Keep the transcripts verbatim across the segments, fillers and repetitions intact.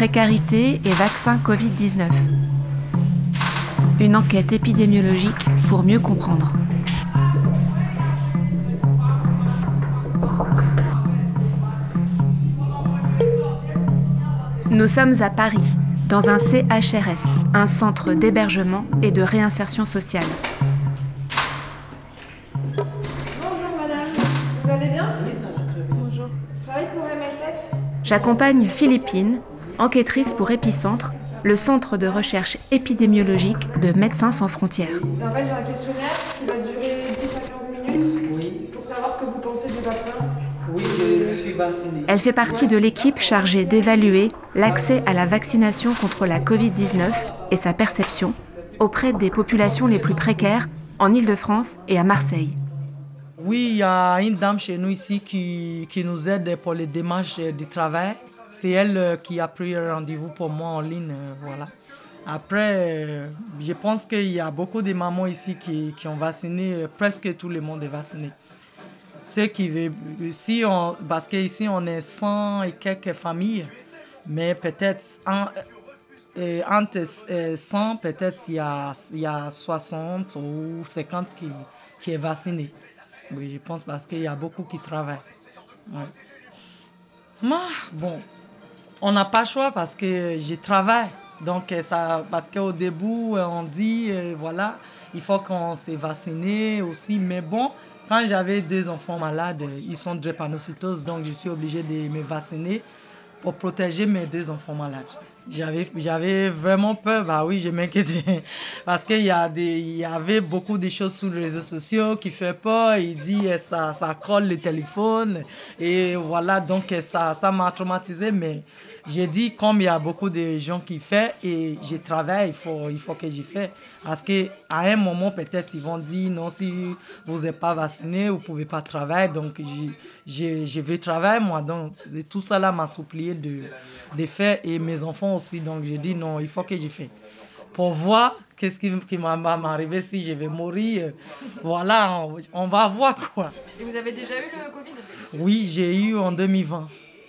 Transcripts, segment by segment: Précarité et vaccin covid dix-neuf. Une enquête épidémiologique pour mieux comprendre. Nous sommes à Paris, dans un C H R S, un centre d'hébergement et de réinsertion sociale. Bonjour madame, vous allez bien ? Oui, ça va très bien. Bonjour. Je travaille pour M S F. J'accompagne Philippine, enquêtrice pour Épicentre, le centre de recherche épidémiologique de Médecins Sans Frontières. En fait, j'ai un questionnaire qui va durer dix à quinze minutes oui. Pour savoir ce que vous pensez du vaccin. Oui, je me suis vaccinée. Elle fait partie de l'équipe chargée d'évaluer l'accès à la vaccination contre la covid dix-neuf et sa perception auprès des populations les plus précaires en Île-de-France et à Marseille. Oui, il y a une dame chez nous ici qui, qui nous aide pour les démarches du travail. C'est elle qui a pris rendez-vous pour moi en ligne. Voilà. Après, je pense qu'il y a beaucoup de mamans ici qui, qui ont vacciné. Presque tout le monde est vacciné. Ceux qui veulent, si on, parce qu'ici, on est cent et quelques familles, mais peut-être en, entre cent, peut-être il y a, il y a soixante ou cinquante qui, qui est vacciné. Oui, je pense parce qu'il y a beaucoup qui travaillent. Ouais. Mais bon, on n'a pas le choix parce que je travaille. Donc, ça, parce qu'au début, on dit, voilà, il faut qu'on se vaccine aussi. Mais bon, quand j'avais deux enfants malades, ils sont drépanocytose, donc je suis obligée de me vacciner pour protéger mes deux enfants malades. J'avais, j'avais vraiment peur, bah oui, je m'inquiétais. Parce qu'il y, a des, il y avait beaucoup de choses sur les réseaux sociaux qui font peur. Ils disent ça, ça colle le téléphone. Et voilà, donc ça, ça m'a traumatisée. Mais j'ai dit, comme il y a beaucoup de gens qui font et je travaille, il faut, il faut que j'y fasse. Parce qu'à un moment, peut-être, ils vont dire, non, si vous n'êtes pas vacciné, vous ne pouvez pas travailler. Donc, je, je, je vais travailler, moi. Donc, tout ça là m'a supplié de, de faire. Et mes enfants, aussi, donc je dis non, il faut que je fasse pour voir qu'est-ce qui, qui m'a arrivé, si je vais mourir. Voilà, on, on va voir quoi. Et vous avez déjà eu le Covid ? Oui, j'ai eu en deux mille vingt.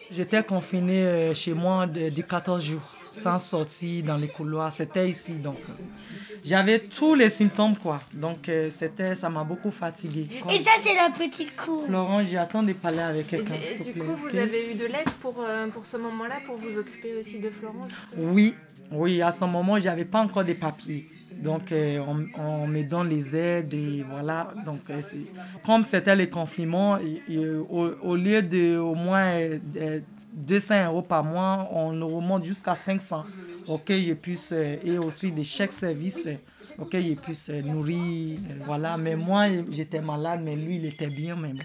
J'étais confinée chez moi de, de quatorze jours, sans sortir dans les couloirs. C'était ici, donc j'avais tous les symptômes quoi. Donc c'était, ça m'a beaucoup fatiguée. Quoi. Et ça c'est la petite cour. Florent, j'attends de parler avec quelqu'un. Et du, et du coup, vous avez eu de l'aide pour euh, pour ce moment-là, pour vous occuper aussi de Florent. Oui, oui. À ce moment, j'avais pas encore des papiers. Donc euh, on, on me donne les aides et voilà. Donc euh, c'est, comme c'était le confinement, et, et, au, au lieu de au moins euh, euh, deux cents euros par mois, on nous remonte jusqu'à cinq cents. Ok, je puisse, et aussi des chèques services, ok, je puisse nourrir, voilà. Mais moi, j'étais malade, mais lui, il était bien, mais bon.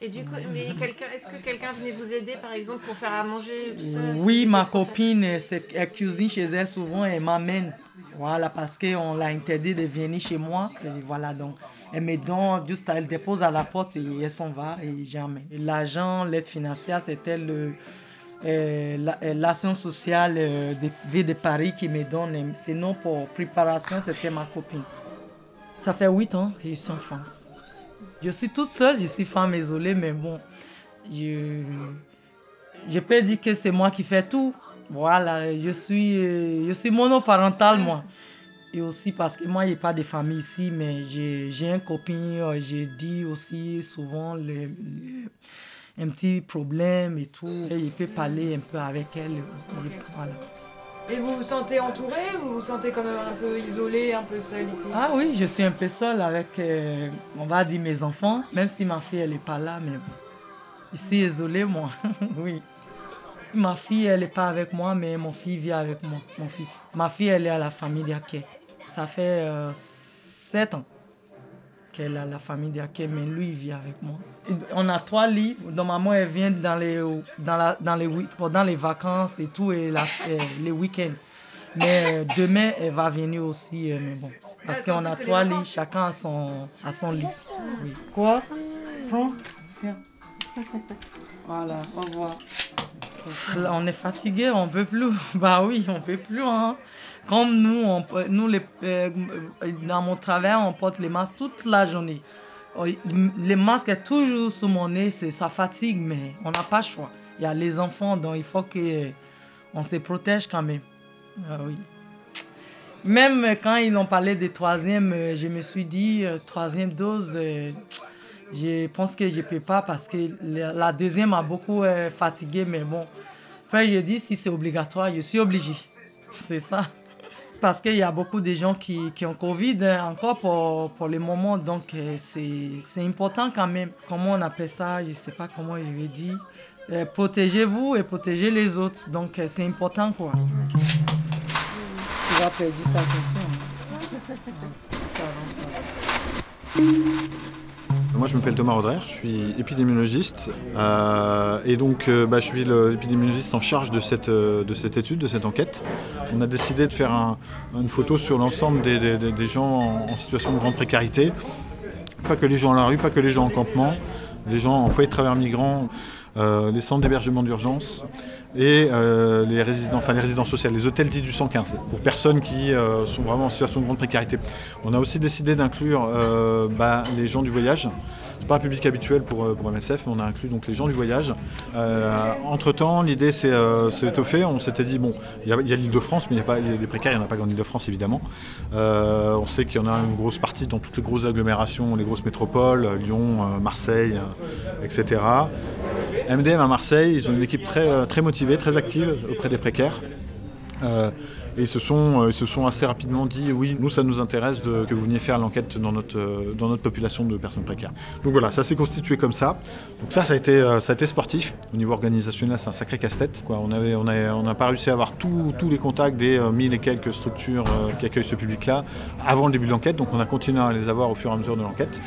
Et du coup, mais quelqu'un, est-ce que quelqu'un venait vous aider, par exemple, pour faire à manger tout ça? Oui, ma copine, elle cuisine chez elle souvent, elle m'amène. Voilà, parce qu'on l'a interdit de venir chez moi, et voilà, donc. Elle me donne, juste, elle dépose à la porte et elle s'en va et jamais. L'argent, l'aide financière, c'était le, euh, la, l'action sociale euh, de Ville de Paris qui me donne. Sinon, pour préparation, c'était ma copine. Ça fait huit ans que je suis en France. Je suis toute seule, je suis femme isolée, mais bon, je, je peux dire que c'est moi qui fais tout. Voilà, je suis, je suis monoparentale, moi. Et aussi parce que moi, je n'ai pas de famille ici, mais j'ai, j'ai un copain, j'ai dit aussi souvent le, le, un petit problème et tout. Et je peux parler un peu avec elle. Okay. Voilà. Et vous vous sentez entourée ou vous vous sentez quand même un peu isolée, un peu seule ici? Ah oui, je suis un peu seule avec, euh, on va dire, mes enfants, même si ma fille, elle n'est pas là, mais je suis isolée, moi. Oui. Ma fille, elle n'est pas avec moi, mais mon fils vit avec moi, mon fils. Ma fille, elle est à la famille d'Aké. Ça fait euh, sept ans qu'elle est à la famille d'Aké, mais lui, il vit avec moi. On a trois lits. Donc, maman, elle vient dans les, dans la, dans les, pendant les vacances et tout, et la, les week-ends. Mais demain, elle va venir aussi, mais bon. Parce qu'on a trois lits, chacun à son, à son lit. Oui. Quoi? Prends, tiens. Voilà, au revoir. On est fatigué, on ne peut plus. Bah oui, on ne peut plus. Hein. Comme nous, on, nous les, euh, dans mon travail, on porte les masques toute la journée. Les masques sont toujours sous mon nez, c'est, ça fatigue, mais on n'a pas le choix. Il y a les enfants, donc il faut on se protège quand même. Ah oui. Même quand ils ont parlé de troisième, je me suis dit, troisième dose, je pense que je ne peux pas parce que la deuxième m'a beaucoup fatiguée. Mais bon, après, je dis, si c'est obligatoire, je suis obligée. C'est ça. Parce qu'il y a beaucoup de gens qui, qui ont Covid encore pour, pour le moment. Donc, c'est, c'est important quand même. Comment on appelle ça? Je ne sais pas comment je vais dire. Protégez-vous et protégez les autres. Donc, c'est important, quoi. Tu vas perdre sa attention. Moi, je m'appelle Thomas Roderer, je suis épidémiologiste. Euh, et donc, euh, bah, je suis l'épidémiologiste en charge de cette, euh, de cette étude, de cette enquête. On a décidé de faire un, une photo sur l'ensemble des, des, des gens en, en situation de grande précarité. Pas que les gens à la rue, pas que les gens en campement, les gens en foyer de travailleurs migrants. Euh, les centres d'hébergement d'urgence et euh, les, résidents, enfin, les résidences sociales, les hôtels dits du cent quinze, pour personnes qui euh, sont vraiment en situation de grande précarité. On a aussi décidé d'inclure euh, bah, les gens du voyage. C'est pas un public habituel pour, pour M S F, mais on a inclus donc les gens du voyage. Euh, entre-temps, l'idée s'est euh, étoffée. On s'était dit, bon, il y a, y a l'Île-de-France, mais il y a pas, y a des précaires, il n'y en a pas qu'en Île-de-France, évidemment. Euh, on sait qu'il y en a une grosse partie dans toutes les grosses agglomérations, les grosses métropoles, Lyon, euh, Marseille, euh, et cetera. M D M à Marseille, ils ont une équipe très, très motivée, très active auprès des précaires. Euh, et ils se, sont, ils se sont assez rapidement dit, oui, nous, ça nous intéresse de, que vous veniez faire l'enquête dans notre, dans notre population de personnes précaires. Donc voilà, ça s'est constitué comme ça. Donc ça, ça a été, ça a été sportif. Au niveau organisationnel, c'est un sacré casse-tête, quoi. On avait, on a, on n'a pas réussi à avoir tout, tous les contacts des euh, mille et quelques structures euh, qui accueillent ce public-là avant le début de l'enquête. Donc on a continué à les avoir au fur et à mesure de l'enquête.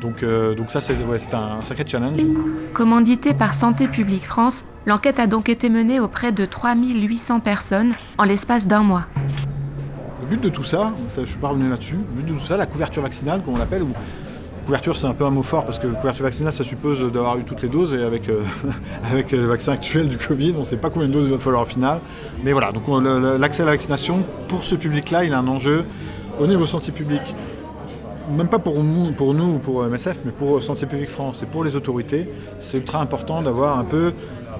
Donc, euh, donc ça, c'est, ouais, c'est un sacré challenge. Commanditée par Santé publique France, l'enquête a donc été menée auprès de trois mille huit cents personnes en l'espace d'un mois. Le but de tout ça, ça je ne suis pas revenu là-dessus, le but de tout ça, la couverture vaccinale, comme on l'appelle, ou couverture, c'est un peu un mot fort, parce que couverture vaccinale, ça suppose d'avoir eu toutes les doses, et avec, euh, avec le vaccin actuel du Covid, on ne sait pas combien de doses il va falloir au final. Mais voilà, donc on, le, l'accès à la vaccination, pour ce public-là, il a un enjeu au niveau santé publique. Même pas pour nous, pour nous, pour M S F, mais pour Santé publique France et pour les autorités, c'est ultra important d'avoir un peu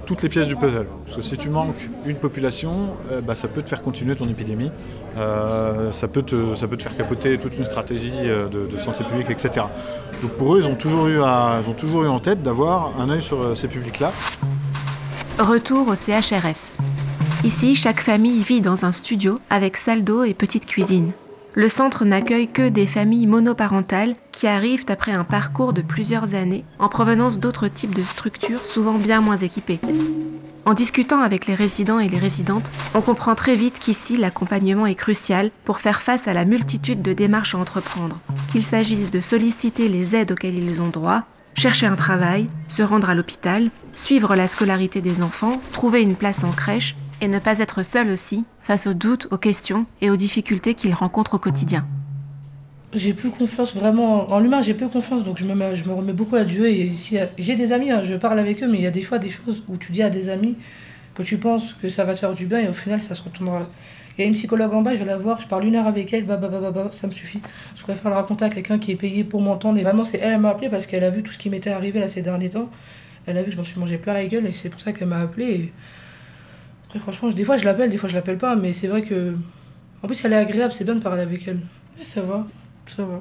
toutes les pièces du puzzle. Parce que si tu manques une population, euh, bah, ça peut te faire continuer ton épidémie, euh, ça, peut te, ça peut te faire capoter toute une stratégie euh, de, de santé publique, et cetera. Donc pour eux, ils ont toujours eu, à, ils ont toujours eu en tête d'avoir un œil sur euh, ces publics-là. Retour au C H R S. Ici, chaque famille vit dans un studio avec salle d'eau et petite cuisine. Le centre n'accueille que des familles monoparentales qui arrivent après un parcours de plusieurs années en provenance d'autres types de structures souvent bien moins équipées. En discutant avec les résidents et les résidentes, on comprend très vite qu'ici l'accompagnement est crucial pour faire face à la multitude de démarches à entreprendre, qu'il s'agisse de solliciter les aides auxquelles ils ont droit, chercher un travail, se rendre à l'hôpital, suivre la scolarité des enfants, trouver une place en crèche, et ne pas être seul aussi, face aux doutes, aux questions et aux difficultés qu'ils rencontrent au quotidien. J'ai plus confiance vraiment en l'humain, j'ai plus confiance, donc je me, mets, je me remets beaucoup à Dieu. Et si, j'ai des amis, hein, je parle avec eux, mais il y a des fois des choses où tu dis à des amis que tu penses que ça va te faire du bien et au final ça se retournera. Il y a une psychologue en bas, je vais la voir, je parle une heure avec elle, bah, bah, bah, bah, bah, ça me suffit. Je préfère le raconter à quelqu'un qui est payé pour m'entendre. Et vraiment, c'est elle, elle m'a appelé parce qu'elle a vu tout ce qui m'était arrivé là ces derniers temps. Elle a vu que je m'en suis mangé plein la gueule et c'est pour ça qu'elle m'a appelé. Et... Après, franchement, des fois je l'appelle, des fois je l'appelle pas, mais c'est vrai que... En plus, elle est agréable, c'est bien de parler avec elle. Mais ça va, ça va.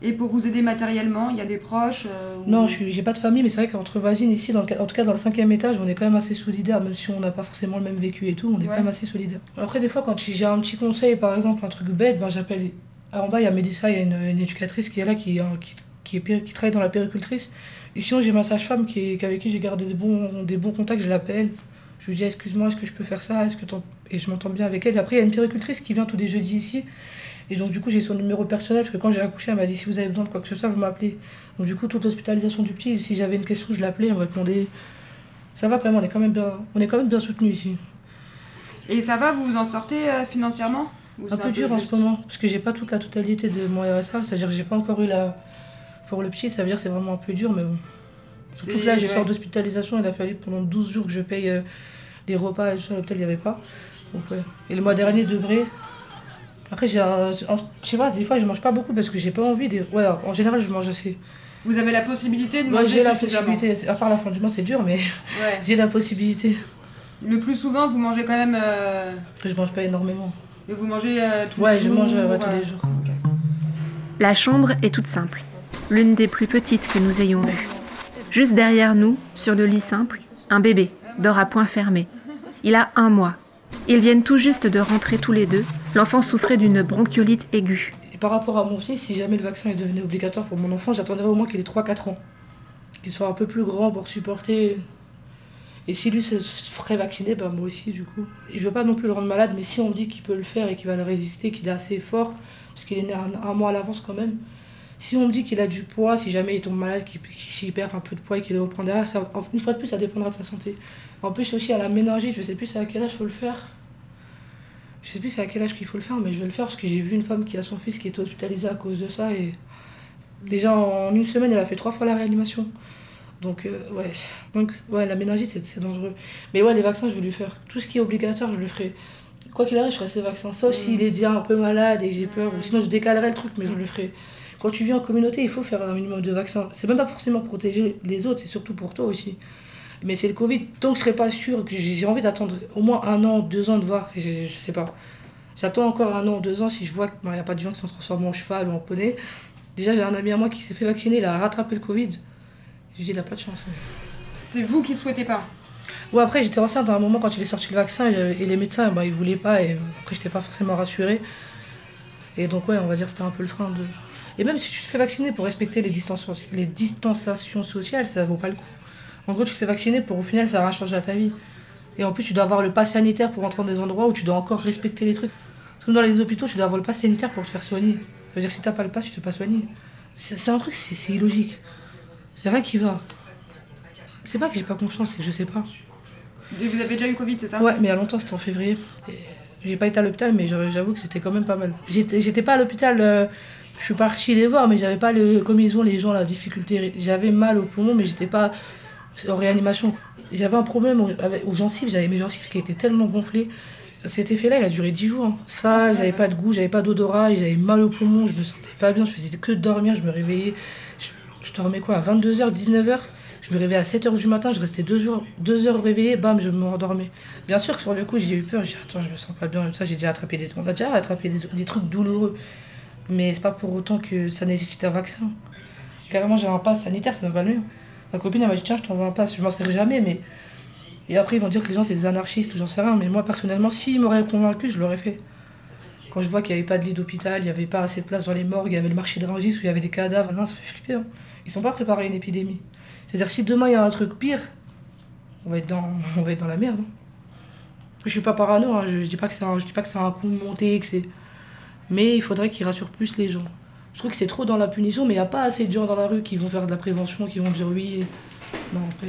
Et pour vous aider matériellement, il y a des proches euh, ou... Non, je n'ai pas de famille, mais c'est vrai qu'entre voisines ici, dans le, en tout cas dans le cinquième étage, on est quand même assez solidaires, même si on n'a pas forcément le même vécu et tout, on est ouais. quand même assez solidaires. Après, des fois, quand j'ai un petit conseil, par exemple, un truc bête, ben, j'appelle... Ah, en bas, il y a Médissa, il y a une, une éducatrice qui est là, qui, hein, qui, qui, est, qui travaille dans la péricultrice. Et sinon, j'ai ma sage-femme qui est, avec qui j'ai gardé des bons, des bons contacts, je l'appelle. Je lui dis, excuse-moi, est-ce que je peux faire ça, est-ce que t'en... Et je m'entends bien avec elle. Et après, il y a une péricultrice qui vient tous les jeudis ici. Et donc, du coup, j'ai son numéro personnel, parce que quand j'ai accouché, elle m'a dit, si vous avez besoin de quoi que ce soit, vous m'appelez. Donc, du coup, toute l'hospitalisation du petit, si j'avais une question, je l'appelais, elle me répondait. Ça va quand même, on est quand même bien, on est quand même bien soutenus ici. Et ça va, vous vous en sortez euh, financièrement ou Un peu, peu dur en ce moment, parce que j'ai pas toute la totalité de mon R S A, c'est-à-dire que j'ai pas encore eu la... Pour le petit, ça veut dire que c'est vraiment un peu dur, mais bon. Surtout que là, je sors d'hospitalisation, il a fallu pendant douze jours que je paye euh, les repas et tout ça, à l'hôpital, il n'y avait pas. Donc, ouais. Et le mois dernier, degré. Après, j'ai un, un, je sais pas, des fois, je mange pas beaucoup parce que j'ai pas envie. De... Ouais, en général, je mange assez. Vous avez la possibilité de manger suffisamment ? Moi, j'ai la possibilité. À part la fin du mois, c'est dur, mais ouais. j'ai la possibilité. Le plus souvent, vous mangez quand même... Euh... Je mange pas énormément. Et vous mangez euh, tous, ouais, les jours, mange, ouais, ouais, tous les jours. Okay. La chambre est toute simple, l'une des plus petites que nous ayons vues. Juste derrière nous, sur le lit simple, un bébé dort à poings fermés. Il a un mois. Ils viennent tout juste de rentrer tous les deux. L'enfant souffrait d'une bronchiolite aiguë. Et par rapport à mon fils, si jamais le vaccin devenait obligatoire pour mon enfant, j'attendrais au moins qu'il ait trois à quatre ans. Qu'il soit un peu plus grand pour supporter. Et si lui se ferait vacciner, bah moi aussi du coup. Je veux pas non plus le rendre malade, mais si on me dit qu'il peut le faire et qu'il va le résister, qu'il est assez fort, parce qu'il est né un, un mois à l'avance quand même. Si on me dit qu'il a du poids, si jamais il tombe malade, qu'il, qu'il perd un peu de poids et qu'il le reprend derrière, ça, une fois de plus, ça dépendra de sa santé. En plus, aussi à la méningite, je sais plus c'est à quel âge il faut le faire. Je sais plus c'est à quel âge qu'il faut le faire, mais je vais le faire parce que j'ai vu une femme qui a son fils qui était hospitalisé à cause de ça. Et déjà en une semaine, elle a fait trois fois la réanimation. Donc, euh, ouais. Donc ouais, la méningite, c'est, c'est dangereux. Mais ouais, les vaccins, je vais lui faire. Tout ce qui est obligatoire, je le ferai. Quoi qu'il arrive, je ferai ces vaccins. Sauf s'il est déjà un peu malade et que j'ai peur, ou sinon je décalerai le truc, mais je le ferai. Quand tu vis en communauté, il faut faire un minimum de vaccins. C'est même pas forcément protéger les autres, c'est surtout pour toi aussi. Mais c'est le Covid. Tant que je serai pas sûre, que j'ai envie d'attendre au moins un an, deux ans de voir, je, je sais pas. J'attends encore un an, deux ans, si je vois qu'il n'y a pas de gens qui se transforment en cheval ou en poney. Déjà, j'ai un ami à moi qui s'est fait vacciner, il a rattrapé le Covid. J'ai dit, il a pas de chance. C'est vous qui ne souhaitez pas? Ouais, après, j'étais enceinte à un moment quand il est sorti le vaccin et les médecins, bah, ils voulaient pas. Et après, j'étais pas forcément rassurée. Et donc, ouais, on va dire que c'était un peu le frein de... Et même si tu te fais vacciner pour respecter les, les distanciations sociales, ça vaut pas le coup. En gros, tu te fais vacciner pour, au final, ça va changer à ta vie. Et en plus, tu dois avoir le pass sanitaire pour rentrer dans des endroits où tu dois encore respecter les trucs. Parce que dans les hôpitaux, tu dois avoir le pass sanitaire pour te faire soigner. Ça veut dire que si t'as pas le pass, tu te fais pas soigner. C'est, c'est un truc, c'est, c'est illogique. C'est vrai qu'il va. C'est pas que j'ai pas confiance, c'est que je sais pas. Et vous avez déjà eu Covid, c'est ça? Ouais, mais il y a longtemps, c'était en février. Et j'ai pas été à l'hôpital, mais j'avoue que c'était quand même pas mal. J'étais, j'étais pas à l'hôpital... Euh, Je suis partie les voir, mais j'avais pas le, comme ils ont les gens la difficulté. J'avais mal au poumon, mais j'étais pas en réanimation. J'avais un problème aux, aux gencives, j'avais mes gencives qui étaient tellement gonflées. Cet effet-là, il a duré dix jours. Hein. Ça, j'avais pas de goût, j'avais pas d'odorat, j'avais mal au poumon, je me sentais pas bien, je faisais que dormir, je me réveillais. Je, je dormais quoi, à vingt-deux heures, dix-neuf heures? Je me réveillais à sept heures du matin, je restais deux jours, deux heures réveillée, bam, je me rendormais. Bien sûr que sur le coup, j'ai eu peur, j'ai dit attends, je me sens pas bien, comme ça, j'ai déjà attrapé des, on a déjà attrapé des, des trucs douloureux. Mais c'est pas pour autant que ça nécessite un vaccin. Carrément, j'ai un pass sanitaire, ça m'a pas lu. Ma copine, elle m'a dit tiens, je t'envoie un pass, je m'en serais jamais, mais. Et après, ils vont dire que les gens, c'est des anarchistes ou j'en sais rien, mais moi, personnellement, s'ils m'auraient convaincu, je l'aurais fait. Quand je vois qu'il n'y avait pas de lit d'hôpital, il n'y avait pas assez de place dans les morgues, il y avait le marché de Rungis où il y avait des cadavres, non, ça fait flipper. Hein. Ils sont pas préparés à une épidémie. C'est-à-dire, si demain, il y a un truc pire, on va être dans, on va être dans la merde. Hein. Je suis pas parano, hein. je, je dis pas que c'est un, je dis pas que c'est un coup monté, que c'est. Mais il faudrait qu'ils rassurent plus les gens. Je trouve que c'est trop dans la punition, mais il n'y a pas assez de gens dans la rue qui vont faire de la prévention, qui vont dire oui. Non, après,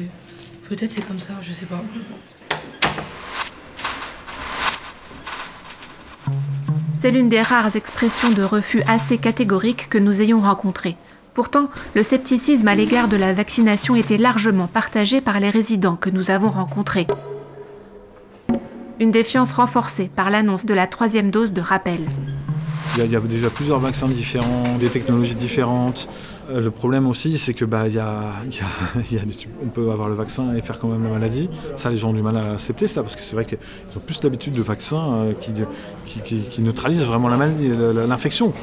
peut-être c'est comme ça, je sais pas. C'est l'une des rares expressions de refus assez catégoriques que nous ayons rencontrées. Pourtant, le scepticisme à l'égard de la vaccination était largement partagé par les résidents que nous avons rencontrés. Une défiance renforcée par l'annonce de la troisième dose de rappel. Il y, a, il y a déjà plusieurs vaccins différents, des technologies différentes. Euh, le problème aussi, c'est que bah, il y a, il y a, il y a des, on peut avoir le vaccin et faire quand même la maladie. Ça, les gens ont du mal à accepter ça, parce que c'est vrai qu'ils ont plus l'habitude de vaccins euh, qui, qui, qui, qui neutralisent vraiment la maladie, l'infection.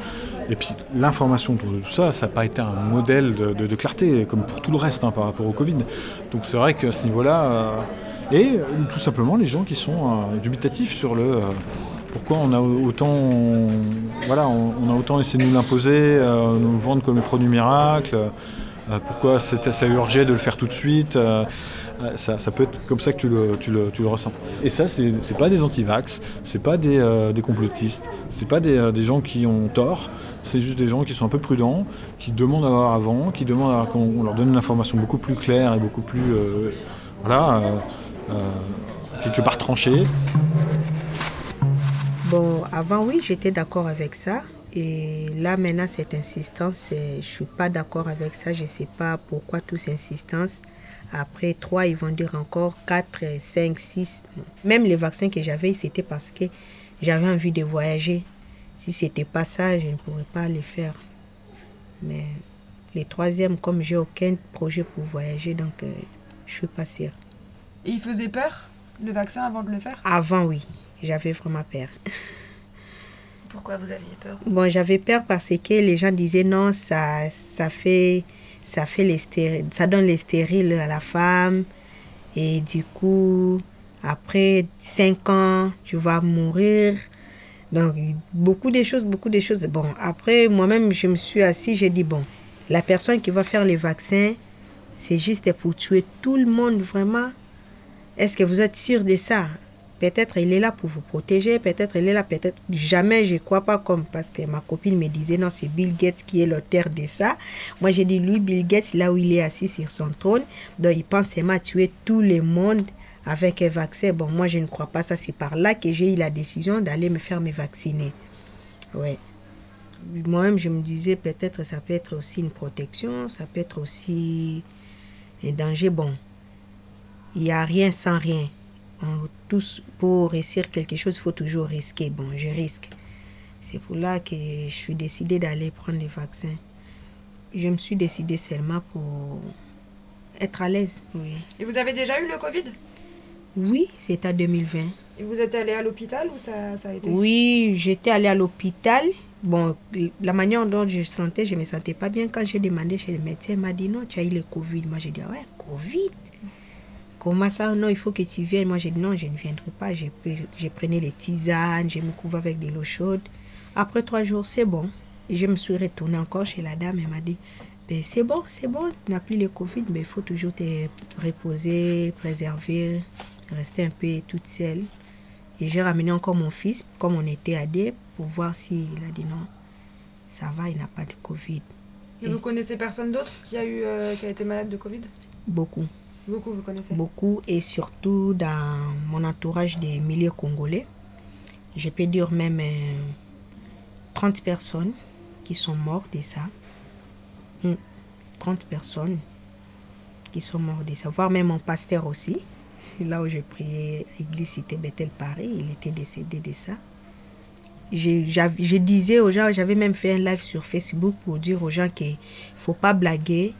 Et puis l'information autour de tout ça, ça n'a pas été un modèle de, de, de clarté, comme pour tout le reste hein, par rapport au Covid. Donc c'est vrai qu'à ce niveau-là, euh, et tout simplement les gens qui sont euh, dubitatifs sur le... Euh, Pourquoi on a autant, on, voilà, on, on a autant essayé de nous l'imposer, euh, nous vendre comme le produit miracle, euh, pourquoi c'était, ça urgeait de le faire tout de suite, euh, ça, ça peut être comme ça que tu le, tu le, tu le ressens. Et ça, c'est, c'est pas des anti-vax, c'est pas des, euh, des complotistes, c'est pas des, euh, des gens qui ont tort, c'est juste des gens qui sont un peu prudents, qui demandent à voir avant, qui demandent à, qu'on on leur donne une information beaucoup plus claire et beaucoup plus, euh, voilà, euh, euh, quelque part tranchée. Bon, avant, oui, j'étais d'accord avec ça. Et là, maintenant, cette insistance, je ne suis pas d'accord avec ça. Je ne sais pas pourquoi toute cette insistance. Après trois, ils vont dire encore quatre, cinq, six. Même les vaccins que j'avais, c'était parce que j'avais envie de voyager. Si ce n'était pas ça, je ne pourrais pas les faire. Mais les troisièmes, comme je n'ai aucun projet pour voyager, donc euh, je ne suis pas sûre. Et ils faisaient peur? le vaccin avant de le faire? Avant, oui. J'avais vraiment peur. Pourquoi vous aviez peur? Bon, j'avais peur parce que les gens disaient non, ça, ça fait, ça fait les stéri- ça donne les stériles à la femme. Et du coup, après cinq ans, tu vas mourir. Donc, beaucoup de choses, beaucoup de choses. Bon, après, moi-même, je me suis assise, j'ai dit, bon, la personne qui va faire les vaccins, c'est juste pour tuer tout le monde, vraiment. Est-ce que vous êtes sûr de ça? Peut-être il est là pour vous protéger, peut-être il est là, peut-être jamais, je ne crois pas, comme parce que ma copine me disait non, c'est Bill Gates qui est l'auteur de ça. Moi j'ai dit lui, Bill Gates, là où il est assis sur son trône, donc il pense seulement tuer tout le monde avec un vaccin. Bon, moi je ne crois pas ça, c'est par là que j'ai eu la décision d'aller me faire me vacciner. Ouais. Moi-même je me disais peut-être ça peut être aussi une protection, ça peut être aussi un danger. Bon, il n'y a rien sans rien. On, tous, pour réussir quelque chose, il faut toujours risquer. Bon, je risque. C'est pour là que je suis décidée d'aller prendre les vaccins. Je me suis décidée seulement pour être à l'aise. Oui. Et vous avez déjà eu le Covid? Oui, c'était en deux mille vingt. Et vous êtes allée à l'hôpital ou ça, ça a été? Oui, j'étais allée à l'hôpital. Bon, la manière dont je sentais, je ne me sentais pas bien. Quand j'ai demandé chez le médecin, il m'a dit non, tu as eu le Covid. Moi, j'ai dit ouais, Covid. Comment ça? Non, il faut que tu viennes. Moi, j'ai dit non, je ne viendrai pas. Je, je prenais les tisanes, je me couvrais avec de l'eau chaude. Après trois jours, c'est bon. Et je me suis retournée encore chez la dame. Elle m'a dit, ben, c'est bon, c'est bon, tu n'as plus le Covid, mais il faut toujours te reposer, préserver, rester un peu toute seule. Et j'ai ramené encore mon fils, comme on était à deux, pour voir s'il a dit non, ça va, il n'a pas de Covid. Et, Et vous connaissez personne d'autre qui a, eu, euh, qui a été malade de Covid? Beaucoup. Beaucoup, vous connaissez? Beaucoup, et surtout dans mon entourage des milieux congolais. Je peux dire même euh, trente personnes qui sont mortes de ça. Mmh. trente personnes qui sont mortes de ça. Voire même mon pasteur aussi. Là où j'ai prié, l'église Cité Bethel Paris, il était décédé de ça. Je, je disais aux gens, j'avais même fait un live sur Facebook pour dire aux gens qu'il ne faut pas blaguer,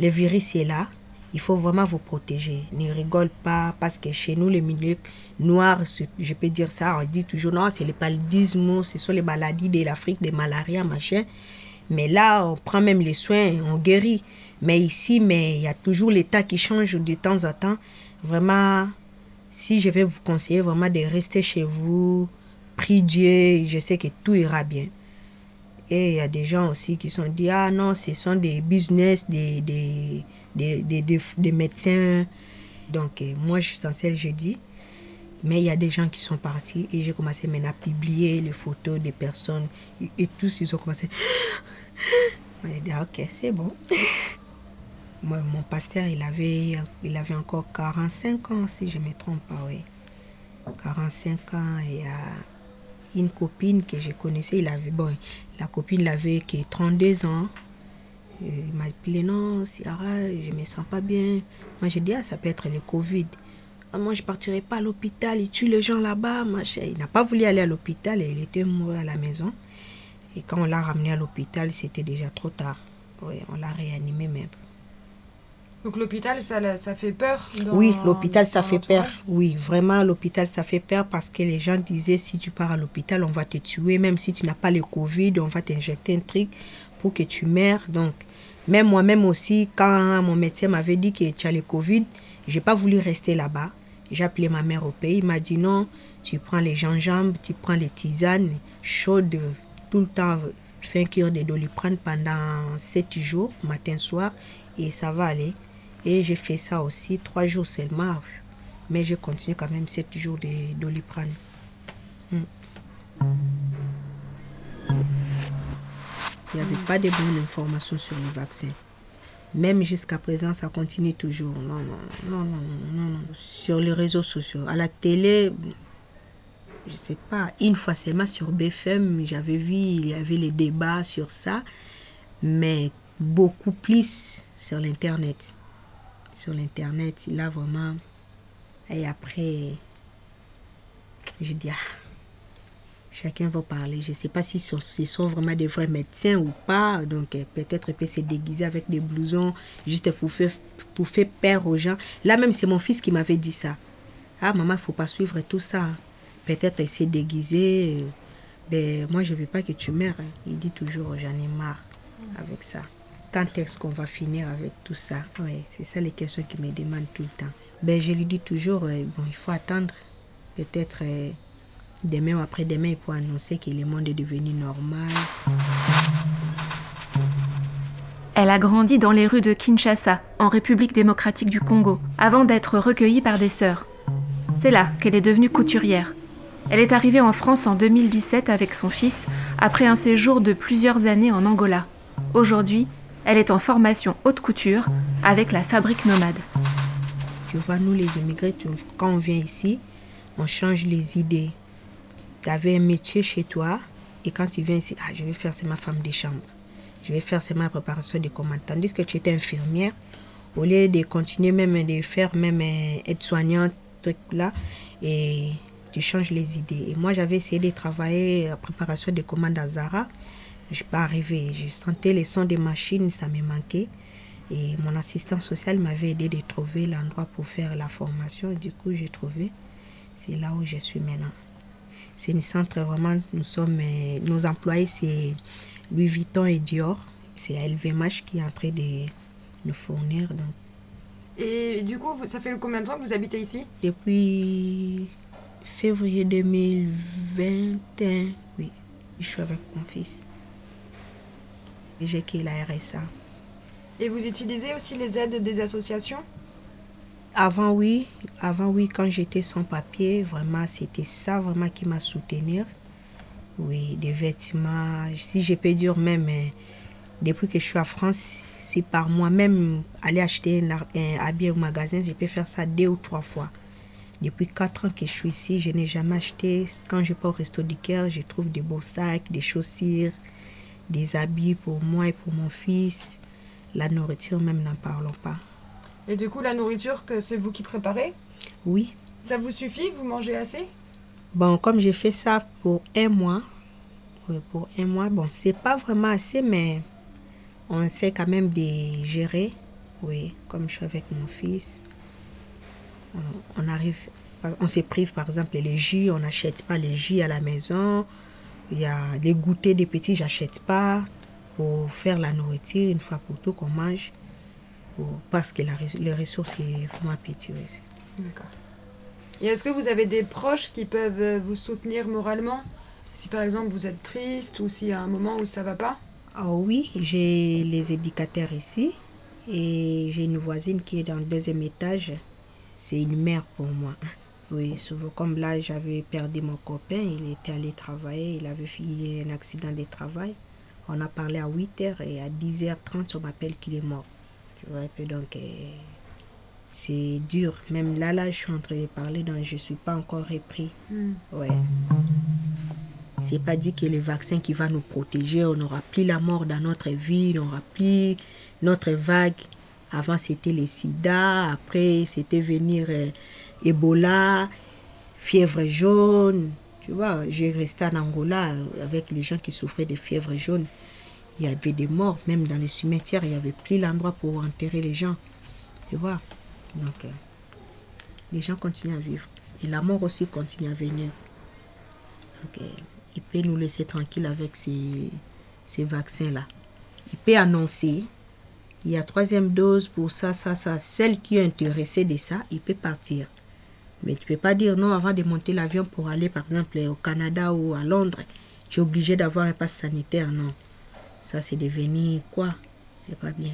le virus est là. Il faut vraiment vous protéger. Ne rigole pas, parce que chez nous, les milieux noirs, je peux dire ça, on dit toujours, non, c'est le paludisme, ce sont les maladies de l'Afrique, des malarias, machin. Mais là, on prend même les soins, on guérit. Mais ici, mais il y a toujours l'état qui change de temps en temps. Vraiment, si je vais vous conseiller vraiment de rester chez vous, prier Dieu, je sais que tout ira bien. Et il y a des gens aussi qui sont dit, ah non, ce sont des business, des... des Des, des, des, des médecins. Donc, euh, moi, je suis censée, je dis. Mais il y a des gens qui sont partis et j'ai commencé maintenant à publier les photos des personnes. Et, et tous, ils ont commencé. J'ai dit, ok, c'est bon. Moi, mon pasteur, il avait, il avait encore quarante-cinq ans, si je ne me trompe pas, oui. quarante-cinq ans, et il euh, une copine que je connaissais, il avait, bon, la copine l'avait qui est trente-deux ans. Il m'a appelé, non, Zara, je ne me sens pas bien. Moi, j'ai dit, ah, ça peut être le Covid. Ah, moi, je ne partirai pas à l'hôpital, ils tuent les gens là-bas. Machin. Il n'a pas voulu aller à l'hôpital et il était mort à la maison. Et quand on l'a ramené à l'hôpital, c'était déjà trop tard. Oui, on l'a réanimé même. Donc l'hôpital, ça, ça fait peur dans, oui, l'hôpital, ça fait peur. Oui, vraiment, l'hôpital, ça fait peur parce que les gens disaient, si tu pars à l'hôpital, on va te tuer. Même si tu n'as pas le Covid, on va t'injecter un truc pour que tu meurs. Donc, même moi-même aussi, quand mon médecin m'avait dit que tu as le Covid, je n'ai pas voulu rester là-bas. J'ai appelé ma mère au pays. Il m'a dit non, tu prends les gingembre, tu prends les tisanes chaudes tout le temps. Je fais un cure de Doliprane pendant sept jours, matin, soir, et ça va aller. Et j'ai fait ça aussi, trois jours seulement. Mais je continue quand même sept jours de Doliprane. Hmm. Il n'y avait pas de bonnes informations sur le vaccin. Même jusqu'à présent, ça continue toujours. Non, non, non, non, non. Sur les réseaux sociaux, à la télé, je ne sais pas. Une fois seulement sur B F M, j'avais vu, il y avait les débats sur ça. Mais beaucoup plus sur l'Internet. Sur l'Internet, là vraiment. Et après, je dis, ah. Chacun va parler. Je ne sais pas si ce sont, ce sont vraiment des vrais médecins ou pas. Donc, peut-être peut se déguiser avec des blousons juste pour faire, pour faire peur aux gens. Là même, c'est mon fils qui m'avait dit ça. Ah maman, faut pas suivre tout ça. Peut-être essayer de déguiser. Ben, moi, je veux pas que tu meurs. Il dit toujours, j'en ai marre avec ça. Quand est-ce qu'on va finir avec tout ça? Ouais, c'est ça les questions qu'il me demande tout le temps. Ben, je lui dis toujours, bon, il faut attendre. Peut-être demain ou après-demain, il pourra annoncer que le monde est devenu normal. Elle a grandi dans les rues de Kinshasa, en République démocratique du Congo, avant d'être recueillie par des sœurs. C'est là qu'elle est devenue couturière. Elle est arrivée en France en deux mille dix-sept avec son fils, après un séjour de plusieurs années en Angola. Aujourd'hui, elle est en formation haute couture avec la Fabrique Nomade. Tu vois, nous les immigrés, tu, quand on vient ici, on change les idées. Tu avais un métier chez toi, et quand tu viens ici, ah, je vais faire c'est ma femme de chambre. Je vais faire seulement la préparation des commandes. Tandis que tu étais infirmière, au lieu de continuer même de faire, même être soignante, truc là, et tu changes les idées. Et moi, j'avais essayé de travailler la préparation des commandes à Zara. Je n'ai pas arrivé. Je sentais les sons des machines, ça me manquait. Et mon assistant social m'avait aidé de trouver l'endroit pour faire la formation. Et du coup, j'ai trouvé. C'est là où je suis maintenant. C'est un centre vraiment, nous sommes, nos employés, c'est Louis Vuitton et Dior, c'est la L V M H qui est en train de nous fournir. Donc. Et du coup, ça fait combien de temps que vous habitez ici? Depuis février deux mille vingt et un, oui, je suis avec mon fils. Et j'ai quitté la R S A. Et vous utilisez aussi les aides des associations? Avant oui, avant oui, quand j'étais sans papier, vraiment c'était ça vraiment qui m'a soutenue. Oui, des vêtements, si je peux dire même, euh, depuis que je suis en France, c'est par moi-même aller acheter un, un habit au magasin, je peux faire ça deux ou trois fois. Depuis quatre ans que je suis ici, je n'ai jamais acheté. Quand je vais au Resto du Cœur, je trouve des beaux sacs, des chaussures, des habits pour moi et pour mon fils. La nourriture même, n'en parlons pas. Et du coup, la nourriture, que c'est vous qui préparez? Oui. Ça vous suffit? Vous mangez assez? Bon, comme j'ai fait ça pour un mois, pour un mois, bon, c'est pas vraiment assez, mais on sait quand même de gérer. Oui, comme je suis avec mon fils, on, on arrive, on se prive par exemple les jus, on n'achète pas les jus à la maison. Il y a les goûters des petits, j'achète pas pour faire la nourriture une fois pour tout qu'on mange, pour, parce que la, les ressources sont vraiment pétilleuses. D'accord. Et est-ce que vous avez des proches qui peuvent vous soutenir moralement? Si par exemple vous êtes triste ou s'il y a un moment où ça ne va pas? Ah oui, j'ai les éducateurs ici et j'ai une voisine qui est dans le deuxième étage. C'est une mère pour moi. Oui, souvent comme là j'avais perdu mon copain, il était allé travailler, il avait fait un accident de travail. On a parlé à huit heures et à dix heures trente on m'appelle qu'il est mort. Tu vois un peu donc... C'est dur. Même là, là, je suis en train de parler, donc je ne suis pas encore repris. Mm. Ouais. C'est pas dit que le vaccin qui va nous protéger, on n'aura plus la mort dans notre vie, on n'aura plus notre vague. Avant, c'était le sida, après, c'était venir euh, Ebola, fièvre jaune. Tu vois, j'ai resté en Angola avec les gens qui souffraient de fièvre jaune. Il y avait des morts, même dans les cimetières, il n'y avait plus l'endroit pour enterrer les gens. Tu vois? Donc, euh, les gens continuent à vivre. Et la mort aussi continue à venir. Donc, euh, il peut nous laisser tranquilles avec ces, ces vaccins-là. Il peut annoncer, il y a troisième dose pour ça, ça, ça. Celle qui est intéressée de ça, il peut partir. Mais tu ne peux pas dire non avant de monter l'avion pour aller, par exemple, au Canada ou à Londres. Tu es obligé d'avoir un pass sanitaire, non. Ça, c'est devenu quoi? C'est pas bien.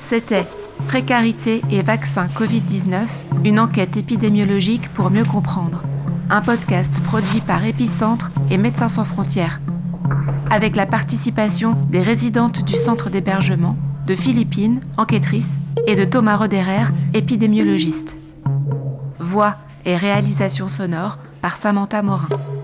C'était « Précarité et vaccin covid dix-neuf, une enquête épidémiologique pour mieux comprendre », un podcast produit par Épicentre et Médecins Sans Frontières, avec la participation des résidentes du centre d'hébergement, de Philippine, enquêtrice, et de Thomas Roderer, épidémiologiste. Voix et réalisation sonore par Samantha Maurin.